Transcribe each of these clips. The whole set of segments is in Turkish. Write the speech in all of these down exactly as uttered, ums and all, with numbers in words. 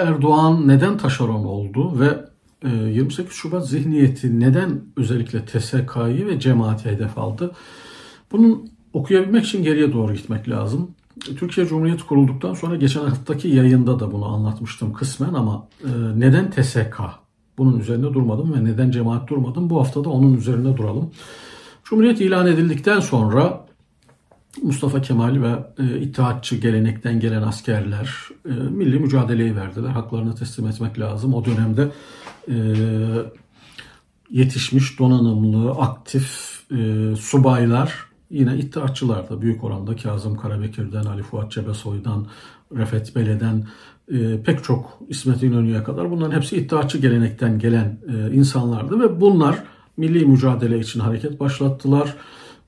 Erdoğan neden taşeron oldu ve yirmi sekiz Şubat zihniyeti neden özellikle T S K'yı ve cemaati hedef aldı? Bunu okuyabilmek için geriye doğru gitmek lazım. Türkiye Cumhuriyeti kurulduktan sonra geçen haftaki yayında da bunu anlatmıştım kısmen, ama neden T S K? Bunun üzerinde durmadım ve neden cemaat durmadım? Bu hafta da onun üzerine duralım. Cumhuriyet ilan edildikten sonra Mustafa Kemal ve e, İttihatçı gelenekten gelen askerler e, milli mücadeleyi verdiler. Haklarını teslim etmek lazım. O dönemde e, yetişmiş, donanımlı, aktif e, subaylar yine İttihatçılardı. Büyük oranda Kazım Karabekir'den, Ali Fuat Cebesoy'dan, Refet Beli'den e, pek çok, İsmet İnönü'ye kadar bunların hepsi İttihatçı gelenekten gelen e, insanlardı ve bunlar milli mücadele için hareket başlattılar.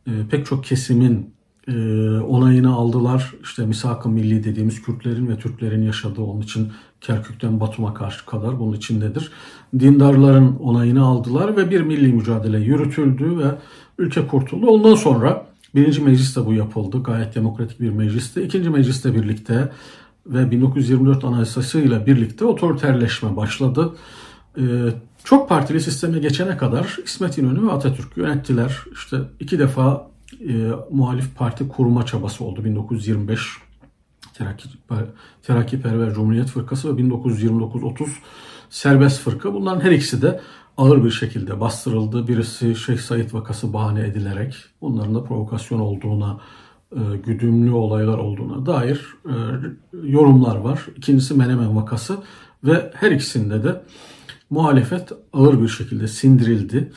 E, pek çok kesimin E, onayını aldılar. İşte Misak-ı Milli dediğimiz Kürtlerin ve Türklerin yaşadığı, onun için Kerkük'ten Batum'a karşı kadar bunun içindedir. Dindarların onayını aldılar ve bir milli mücadele yürütüldü ve ülke kurtuldu. Ondan sonra birinci mecliste bu yapıldı. Gayet demokratik bir mecliste. ikinci mecliste birlikte ve bin dokuz yüz yirmi dört anayasasıyla birlikte otoriterleşme başladı. E, çok partili sisteme geçene kadar İsmet İnönü ve Atatürk yönettiler. İşte iki defa E, muhalif parti kurma çabası oldu. bin dokuz yüz yirmi beş Terakkiperver Cumhuriyet Fırkası ve bin dokuz yüz yirmi dokuz otuz Serbest Fırka. Bunların her ikisi de ağır bir şekilde bastırıldı. Birisi Şeyh Said vakası bahane edilerek, bunların da provokasyon olduğuna, e, güdümlü olaylar olduğuna dair e, yorumlar var. İkincisi Menemen vakası ve her ikisinde de muhalefet ağır bir şekilde sindirildi.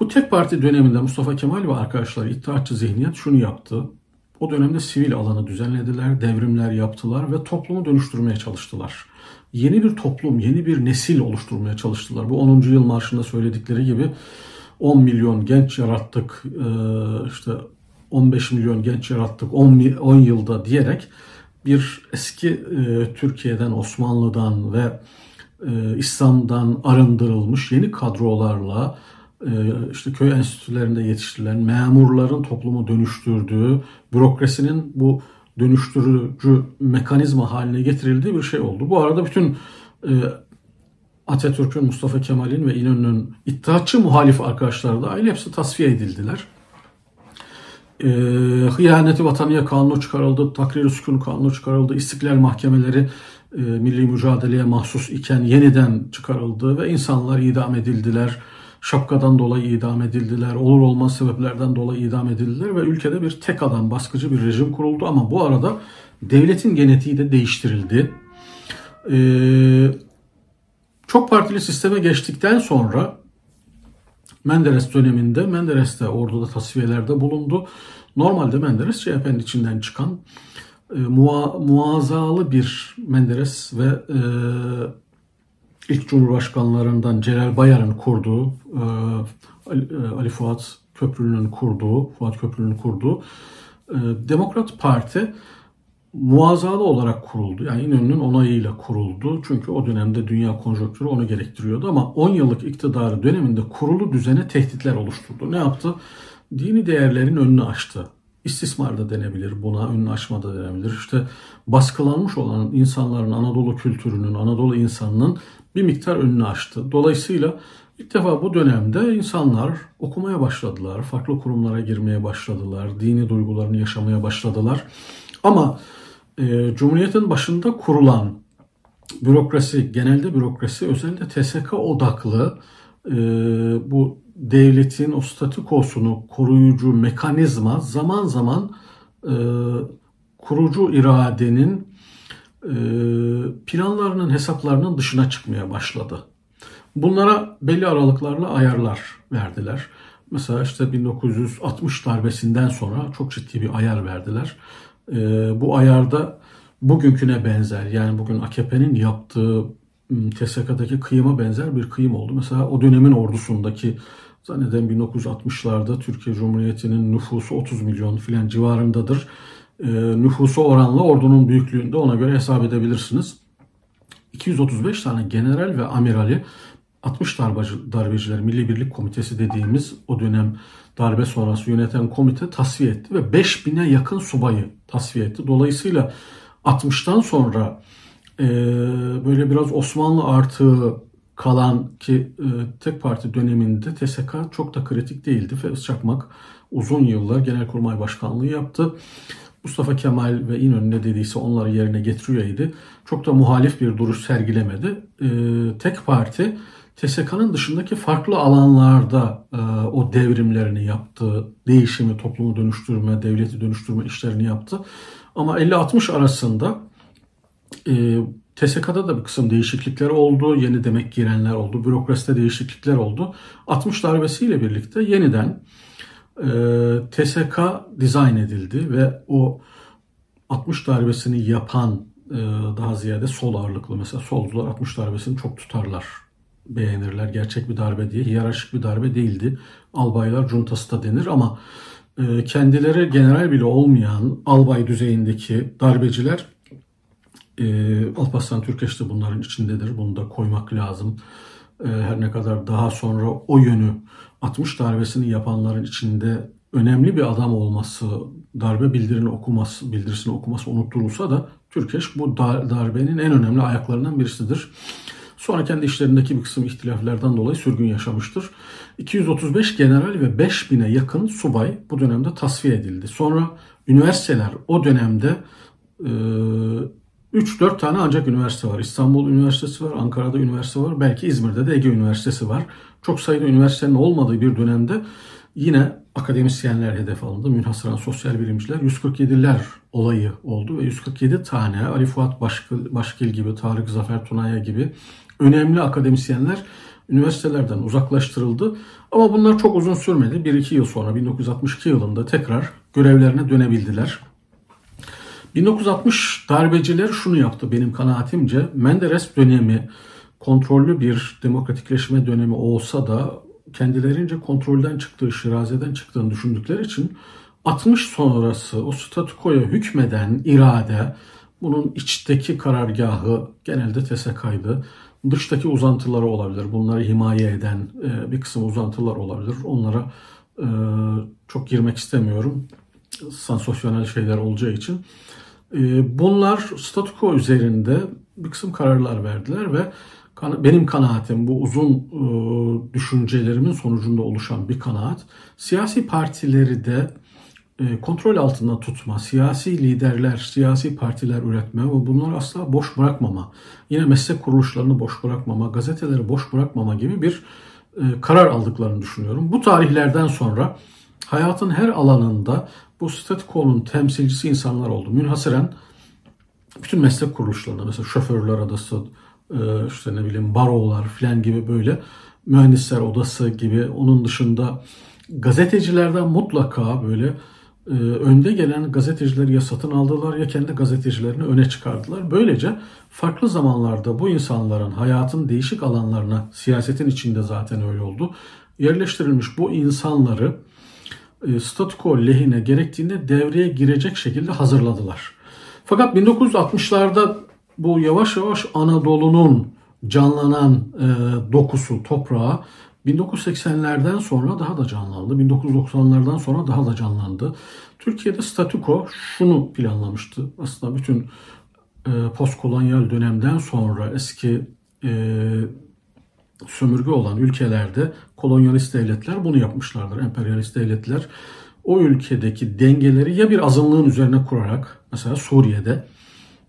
Bu tek parti döneminde Mustafa Kemal ve arkadaşları, İttihatçı zihniyet şunu yaptı. O dönemde sivil alanı düzenlediler, devrimler yaptılar ve toplumu dönüştürmeye çalıştılar. Yeni bir toplum, yeni bir nesil oluşturmaya çalıştılar. Bu onuncu yıl marşında söyledikleri gibi on milyon genç yarattık, işte on beş milyon genç yarattık on yılda diyerek bir eski Türkiye'den, Osmanlı'dan ve İslam'dan arındırılmış yeni kadrolarla, İşte köy enstitülerinde yetiştirilen memurların toplumu dönüştürdüğü, bürokrasinin bu dönüştürücü mekanizma haline getirildiği bir şey oldu. Bu arada bütün Atatürk'ün, Mustafa Kemal'in ve İnönü'nün İttihatçı muhalif arkadaşları da aynı, hepsi tasfiye edildiler. Hıyaneti vataniye kanunu çıkarıldı, takrir-i sükun kanunu çıkarıldı, istiklal mahkemeleri milli mücadeleye mahsus iken yeniden çıkarıldı ve insanlar idam edildiler. Şapkadan dolayı idam edildiler, olur olmaz sebeplerden dolayı idam edildiler ve ülkede bir tek adam baskıcı bir rejim kuruldu. Ama bu arada devletin genetiği de değiştirildi. Ee, çok partili sisteme geçtikten sonra Menderes döneminde, Menderes de orduda tasfiyelerde bulundu. Normalde Menderes C H P'nin içinden çıkan e, mua, muazzalı bir Menderes ve e, İlk Cumhurbaşkanlarından Celal Bayar'ın kurduğu, Ali Fuat Köprülü'nün kurduğu, Fuat Köprülü'nün kurduğu Demokrat Parti muazzalı olarak kuruldu. Yani İnönü'nün onayıyla kuruldu. Çünkü o dönemde dünya konjonktürü onu gerektiriyordu, ama on yıllık iktidarı döneminde kurulu düzene tehditler oluşturdu. Ne yaptı? Dini değerlerin önünü açtı. İstismar da denebilir buna, önünü açma da denebilir. İşte baskılanmış olan insanların, Anadolu kültürünün, Anadolu insanının bir miktar önünü açtı. Dolayısıyla ilk defa bu dönemde insanlar okumaya başladılar, farklı kurumlara girmeye başladılar, dini duygularını yaşamaya başladılar. Ama e, Cumhuriyet'in başında kurulan bürokrasi, genelde bürokrasi, özellikle T S K odaklı e, bu devletin o statükosunu koruyucu mekanizma zaman zaman e, kurucu iradenin e, planlarının, hesaplarının dışına çıkmaya başladı. Bunlara belli aralıklarla ayarlar verdiler. Mesela işte bin dokuz yüz altmış darbesinden sonra çok ciddi bir ayar verdiler. E, bu ayarda bugünküne benzer, yani bugün A K P'nin yaptığı T S K'daki kıyıma benzer bir kıyım oldu. Mesela o dönemin ordusundaki, zanneden bin dokuz yüz altmışlarda Türkiye Cumhuriyeti'nin nüfusu otuz milyon filan civarındadır. E, nüfusu oranla ordunun büyüklüğünde, ona göre hesap edebilirsiniz. iki yüz otuz beş tane general ve amirali altmış darbacı, darbeciler, Milli Birlik Komitesi dediğimiz o dönem darbe sonrası yöneten komite tasfiye etti ve beş bine yakın subayı tasfiye etti. Dolayısıyla altmıştan sonra e, böyle biraz Osmanlı artığı kalan ki e, tek parti döneminde T S K çok da kritik değildi. Fevzi Çakmak uzun yıllar Genelkurmay Başkanlığı yaptı. Mustafa Kemal ve İnönü ne dediyse onları yerine getiriyordu. Çok da muhalif bir duruş sergilemedi. E, tek parti T S K'nın dışındaki farklı alanlarda e, o devrimlerini yaptı. Değişimi, toplumu dönüştürme, devleti dönüştürme işlerini yaptı. Ama elli altmış arasında e, T S K'da da bir kısım değişiklikler oldu. Yeni demek girenler oldu. Bürokraside değişiklikler oldu. altmış darbesiyle birlikte yeniden e, T S K dizayn edildi ve o altmış darbesini yapan e, daha ziyade sol ağırlıklı, mesela solcular altmış darbesini çok tutarlar, beğenirler. Gerçek bir darbe diye, hiyerarşik bir darbe değildi. Albaylar cuntası da denir ama e, kendileri general bile olmayan albay düzeyindeki darbeciler, e, Alparslan Türkeş de bunların içindedir. Bunu da koymak lazım. E, her ne kadar daha sonra o yönü altmış darbesini yapanların içinde önemli bir adam olması, darbe bildirini okuması, bildirisini okuması unutturulsa da Türkeş bu dar, darbenin en önemli ayaklarından birisidir. Sonra kendi işlerindeki bir kısım ihtilaflerden dolayı sürgün yaşamıştır. iki yüz otuz beş general ve beş bine yakın subay bu dönemde tasfiye edildi. Sonra üniversiteler, o dönemde e, üç dört tane ancak üniversite var. İstanbul Üniversitesi var, Ankara'da üniversite var, belki İzmir'de de Ege Üniversitesi var. Çok sayıda üniversitenin olmadığı bir dönemde yine akademisyenler hedef alındı. Münhasıran sosyal bilimciler, yüz kırk yediler olayı oldu ve yüz kırk yedi tane Ali Fuat Başkil gibi, Tarık Zafer Tunaya gibi önemli akademisyenler üniversitelerden uzaklaştırıldı. Ama bunlar çok uzun sürmedi. bir iki yıl sonra bin dokuz yüz altmış iki yılında tekrar görevlerine dönebildiler. bin dokuz yüz altmış darbeciler şunu yaptı benim kanaatimce. Menderes dönemi kontrollü bir demokratikleşme dönemi olsa da kendilerince kontrolden çıktığı, şirazeden çıktığını düşündükleri için altmış sonrası o statükoya hükmeden irade, bunun içteki karargahı genelde T S K'ydı. Dıştaki uzantıları olabilir. Bunları himaye eden bir kısım uzantılar olabilir. Onlara çok girmek istemiyorum. Sansasyonel şeyler olacağı için. Bunlar statüko üzerinde bir kısım kararlar verdiler ve benim kanaatim, bu uzun düşüncelerimin sonucunda oluşan bir kanaat, siyasi partileri de kontrol altında tutma, siyasi liderler, siyasi partiler üretme ve bunları asla boş bırakmama, yine meslek kuruluşlarını boş bırakmama, gazeteleri boş bırakmama gibi bir karar aldıklarını düşünüyorum. Bu tarihlerden sonra hayatın her alanında bu statükonun temsilcisi insanlar oldu. Münhasıran bütün meslek kuruluşlarında, mesela şoförler odası, işte ne bileyim barolar filan gibi, böyle mühendisler odası gibi, onun dışında gazetecilerden mutlaka böyle e, önde gelen gazetecileri ya satın aldılar ya kendi gazetecilerini öne çıkardılar. Böylece farklı zamanlarda bu insanların hayatın değişik alanlarına, siyasetin içinde zaten öyle oldu, yerleştirilmiş bu insanları e, statüko lehine gerektiğinde devreye girecek şekilde hazırladılar. Fakat bin dokuz yüz altmışlarda bu yavaş yavaş Anadolu'nun canlanan e, dokusu, toprağı bin dokuz yüz seksenlerden sonra daha da canlandı. bin dokuz yüz doksanlardan sonra daha da canlandı. Türkiye'de statüko şunu planlamıştı. Aslında bütün e, postkolonyal dönemden sonra eski e, sömürge olan ülkelerde kolonyalist devletler bunu yapmışlardır. Emperyalist devletler o ülkedeki dengeleri ya bir azınlığın üzerine kurarak, mesela Suriye'de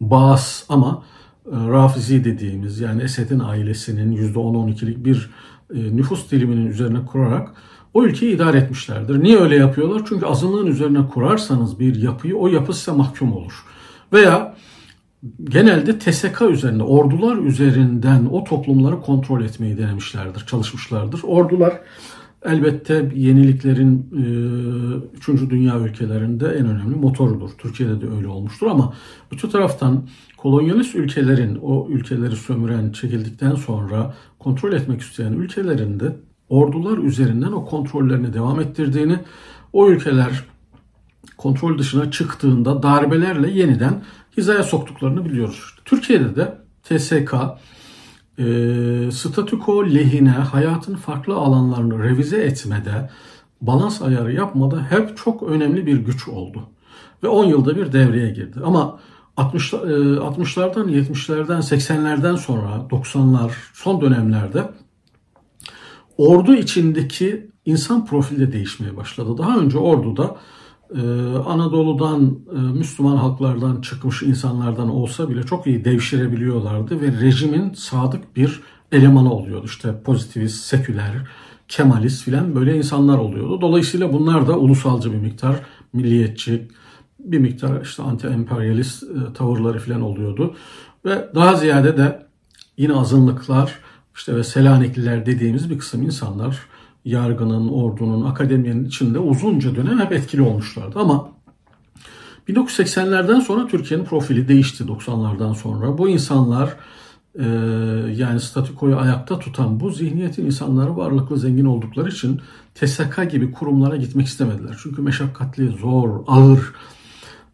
Baas ama e, Rafizi dediğimiz, yani Esed'in ailesinin yüzde on on ikilik bir e, nüfus diliminin üzerine kurarak o ülkeyi idare etmişlerdir. Niye öyle yapıyorlar? Çünkü azınlığın üzerine kurarsanız bir yapıyı, o yapı size mahkum olur. Veya genelde T S K üzerinde, ordular üzerinden o toplumları kontrol etmeyi denemişlerdir, çalışmışlardır. Ordular elbette yeniliklerin e, üçüncü dünya ülkelerinde en önemli motorudur. Türkiye'de de öyle olmuştur ama öte taraftan kolonyalist ülkelerin, o ülkeleri sömüren, çekildikten sonra kontrol etmek isteyen ülkelerin de ordular üzerinden o kontrollerini devam ettirdiğini, o ülkeler kontrol dışına çıktığında darbelerle yeniden hizaya soktuklarını biliyoruz. Türkiye'de de T S K E, statüko lehine hayatın farklı alanlarını revize etmede, balans ayarı yapmada hep çok önemli bir güç oldu. Ve on yılda bir devreye girdi. Ama altmışlardan, yetmişlerden, seksenlerden sonra, doksanlar, son dönemlerde ordu içindeki insan profili de değişmeye başladı. Daha önce orduda Anadolu'dan, Müslüman halklardan çıkmış insanlardan olsa bile çok iyi devşirebiliyorlardı ve rejimin sadık bir elemanı oluyordu. İşte pozitivist, seküler, Kemalist filan böyle insanlar oluyordu. Dolayısıyla bunlar da ulusalcı bir miktar, milliyetçi, bir miktar işte anti-emperyalist tavırları filan oluyordu. Ve daha ziyade de yine azınlıklar işte ve Selanikliler dediğimiz bir kısım insanlar yargının, ordunun, akademinin içinde uzunca dönem hep etkili olmuşlardı. Ama bin dokuz yüz seksenlerden sonra Türkiye'nin profili değişti, doksanlardan sonra. Bu insanlar e, yani statikoyu ayakta tutan bu zihniyetin insanları varlıklı, zengin oldukları için T S K gibi kurumlara gitmek istemediler. Çünkü meşakkatli, zor, ağır,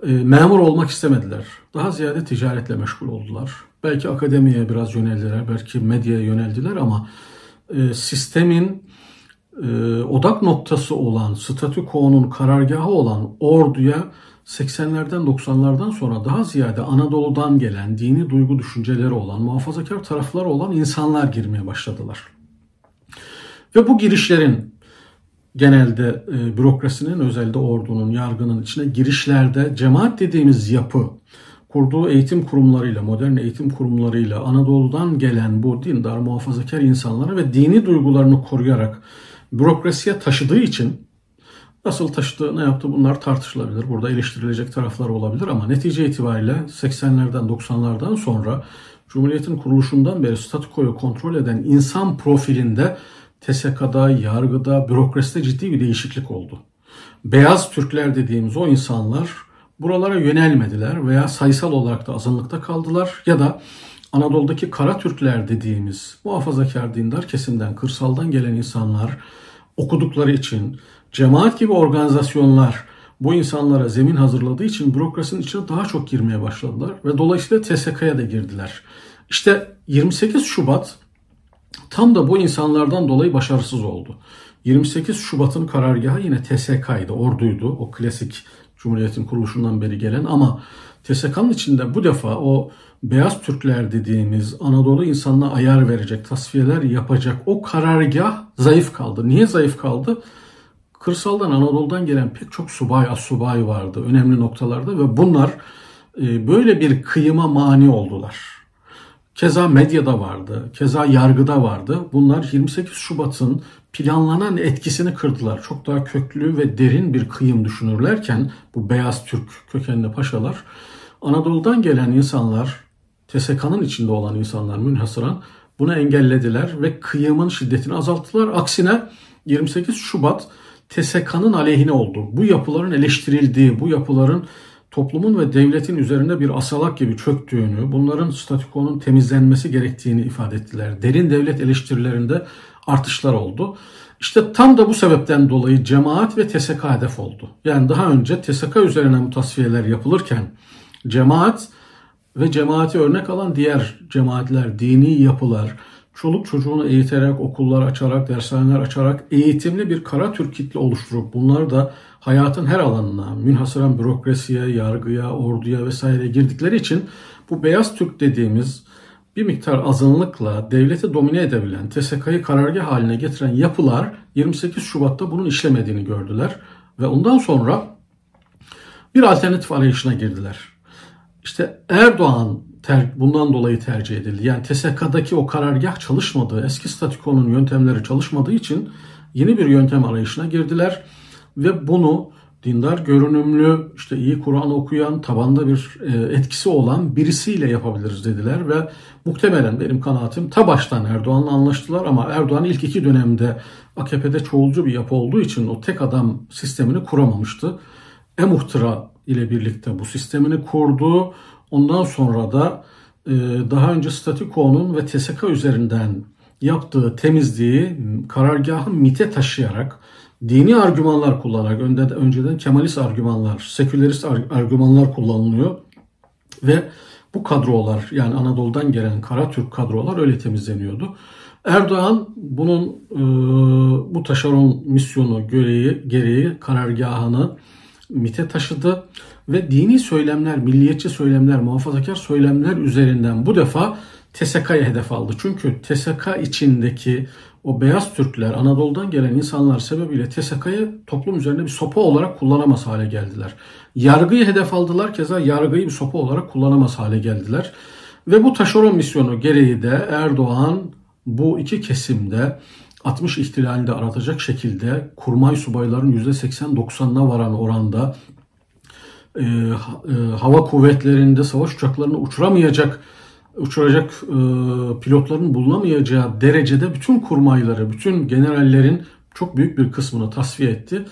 e, memur olmak istemediler. Daha ziyade ticaretle meşgul oldular. Belki akademiye biraz yöneldiler, belki medyaya yöneldiler ama e, sistemin Ee, odak noktası olan, statüko'nun karargahı olan orduya seksenlerden doksanlardan sonra daha ziyade Anadolu'dan gelen, dini duygu düşünceleri olan, muhafazakar tarafları olan insanlar girmeye başladılar. Ve bu girişlerin genelde e, bürokrasinin, özelde ordunun, yargının içine girişlerde cemaat dediğimiz yapı kurduğu eğitim kurumlarıyla, modern eğitim kurumlarıyla Anadolu'dan gelen bu dindar, muhafazakar insanları ve dini duygularını koruyarak bürokrasiye taşıdığı için, nasıl taşıdığı, ne yaptı bunlar tartışılabilir. Burada eleştirilecek taraflar olabilir ama netice itibariyle seksenlerden doksanlardan sonra Cumhuriyet'in kuruluşundan beri statikoyu kontrol eden insan profilinde T S K'da, yargıda, bürokraside ciddi bir değişiklik oldu. Beyaz Türkler dediğimiz o insanlar buralara yönelmediler veya sayısal olarak da azınlıkta kaldılar ya da Anadolu'daki kara Türkler dediğimiz muhafazakar dindar kesimden, kırsaldan gelen insanlar okudukları için, cemaat gibi organizasyonlar bu insanlara zemin hazırladığı için bürokrasinin içine daha çok girmeye başladılar ve dolayısıyla T S K'ya da girdiler. İşte yirmi sekiz Şubat tam da bu insanlardan dolayı başarısız oldu. yirmi sekiz Şubat'ın karargahı yine T S K'ydı, orduydu, o klasik Cumhuriyet'in kuruluşundan beri gelen ama T S K'nın içinde bu defa o beyaz Türkler dediğimiz Anadolu insanına ayar verecek, tasfiyeler yapacak o karargah zayıf kaldı. Niye zayıf kaldı? Kırsaldan, Anadolu'dan gelen pek çok subay, assubay vardı önemli noktalarda ve bunlar e, böyle bir kıyıma mani oldular. Keza medyada vardı, keza yargıda vardı. Bunlar yirmi sekiz Şubat'ın planlanan etkisini kırdılar. Çok daha köklü ve derin bir kıyım düşünürlerken bu beyaz Türk kökenli paşalar, Anadolu'dan gelen insanlar, T S K'nın içinde olan insanlar münhasıran bunu engellediler ve kıyımın şiddetini azalttılar. Aksine yirmi sekiz Şubat T S K'nın aleyhine oldu. Bu yapıların eleştirildiği, bu yapıların toplumun ve devletin üzerinde bir asalak gibi çöktüğünü, bunların statükonun temizlenmesi gerektiğini ifade ettiler. Derin devlet eleştirilerinde artışlar oldu. İşte tam da bu sebepten dolayı cemaat ve T S K hedef oldu. Yani daha önce T S K üzerine mutasfiyeler yapılırken cemaat ve cemaati örnek alan diğer cemaatler, dini yapılar, çoluk çocuğunu eğiterek, okullar açarak, dershaneler açarak eğitimli bir kara Türk kitle oluşturup bunlar da hayatın her alanına, münhasıran bürokrasiye, yargıya, orduya vesaire girdikleri için bu beyaz Türk dediğimiz bir miktar azınlıkla devleti domine edebilen, T S K'yı karargah haline getiren yapılar yirmi sekiz Şubat'ta bunun işlemediğini gördüler ve ondan sonra bir alternatif arayışına girdiler. İşte Erdoğan bundan dolayı tercih edildi. Yani T S K'daki o karargah çalışmadığı, eski statükonun yöntemleri çalışmadığı için yeni bir yöntem arayışına girdiler. Ve bunu dindar görünümlü, işte iyi Kur'an okuyan, tabanda bir etkisi olan birisiyle yapabiliriz dediler. Ve muhtemelen benim kanaatim ta baştan Erdoğan'la anlaştılar ama Erdoğan ilk iki dönemde A K P'de çoğulcu bir yapı olduğu için o tek adam sistemini kuramamıştı. E-muhtıra ile birlikte bu sistemini kurdu. Ondan sonra da daha önce statükonun ve T S K üzerinden yaptığı temizliği karargahı MİT'e taşıyarak, dini argümanlar kullanarak, önceden Kemalist argümanlar, sekülerist argümanlar kullanılıyor ve bu kadrolar, yani Anadolu'dan gelen kara Türk kadrolar öyle temizleniyordu. Erdoğan bunun bu taşeron misyonu gereği karargahını MİT'e taşıdı ve dini söylemler, milliyetçi söylemler, muhafazakar söylemler üzerinden bu defa T S K'ya hedef aldı. Çünkü T S K içindeki o beyaz Türkler, Anadolu'dan gelen insanlar sebebiyle T S K'yı toplum üzerinde bir sopa olarak kullanamaz hale geldiler. Yargıyı hedef aldılar, keza yargıyı bir sopa olarak kullanamaz hale geldiler. Ve bu taşeron misyonu gereği de Erdoğan bu iki kesimde altmış ihtilalini de aratacak şekilde kurmay subayların yüzde seksen doksanına varan oranda e, hava kuvvetlerinde savaş uçaklarını uçuramayacak, uçuracak e, pilotların bulunamayacağı derecede bütün kurmayları, bütün generallerin çok büyük bir kısmını tasfiye etti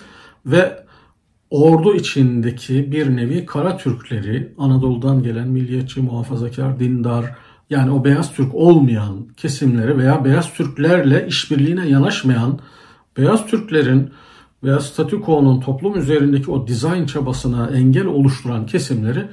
ve ordu içindeki bir nevi kara Türkleri, Anadolu'dan gelen milliyetçi, muhafazakar, dindar, yani o beyaz Türk olmayan kesimleri veya beyaz Türklerle işbirliğine yanaşmayan beyaz Türklerin veya statükonun toplum üzerindeki o dizayn çabasına engel oluşturan kesimleri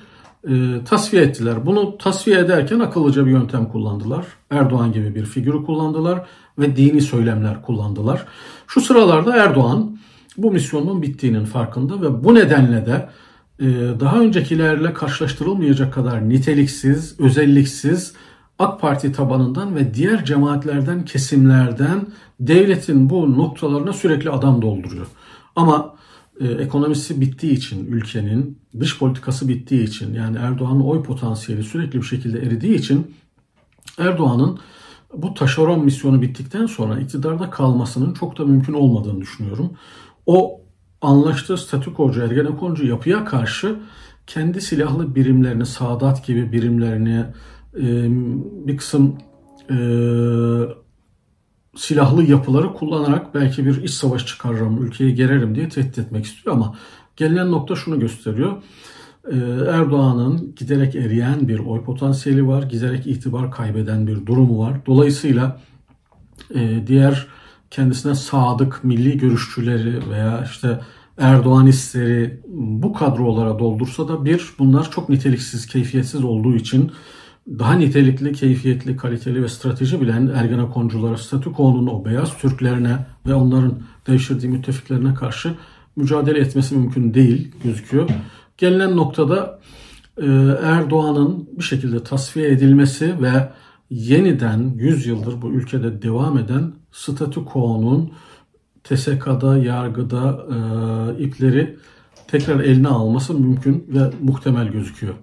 e, tasfiye ettiler. Bunu tasfiye ederken akıllıca bir yöntem kullandılar. Erdoğan gibi bir figürü kullandılar ve dini söylemler kullandılar. Şu sıralarda Erdoğan bu misyonun bittiğinin farkında ve bu nedenle de daha öncekilerle karşılaştırılmayacak kadar niteliksiz, özelliksiz AK Parti tabanından ve diğer cemaatlerden, kesimlerden devletin bu noktalarına sürekli adam dolduruyor. Ama e, ekonomisi bittiği için, ülkenin dış politikası bittiği için, yani Erdoğan'ın oy potansiyeli sürekli bir şekilde eridiği için Erdoğan'ın bu taşeron misyonu bittikten sonra iktidarda kalmasının çok da mümkün olmadığını düşünüyorum. O anlaştığı statükocu, ergenekoncu yapıya karşı kendi silahlı birimlerini, Saadat gibi birimlerini, bir kısım e, silahlı yapıları kullanarak belki bir iç savaş çıkarırım, ülkeyi gererim diye tehdit etmek istiyor ama gelinen nokta şunu gösteriyor. E, Erdoğan'ın giderek eriyen bir oy potansiyeli var, giderek itibar kaybeden bir durumu var. Dolayısıyla e, diğer kendisine sadık milli görüşçüleri veya işte Erdoğanistleri bu kadrolara doldursa da bir, bunlar çok niteliksiz, keyfiyetsiz olduğu için daha nitelikli, keyfiyetli, kaliteli ve strateji bilen Ergenekonculara, statükonun o beyaz Türklerine ve onların devşirdiği müttefiklerine karşı mücadele etmesi mümkün değil gözüküyor. Gelinen noktada Erdoğan'ın bir şekilde tasfiye edilmesi ve yeniden yüz yıldır bu ülkede devam eden statükonun T S K'da, yargıda e, ipleri tekrar eline alması mümkün ve muhtemel gözüküyor.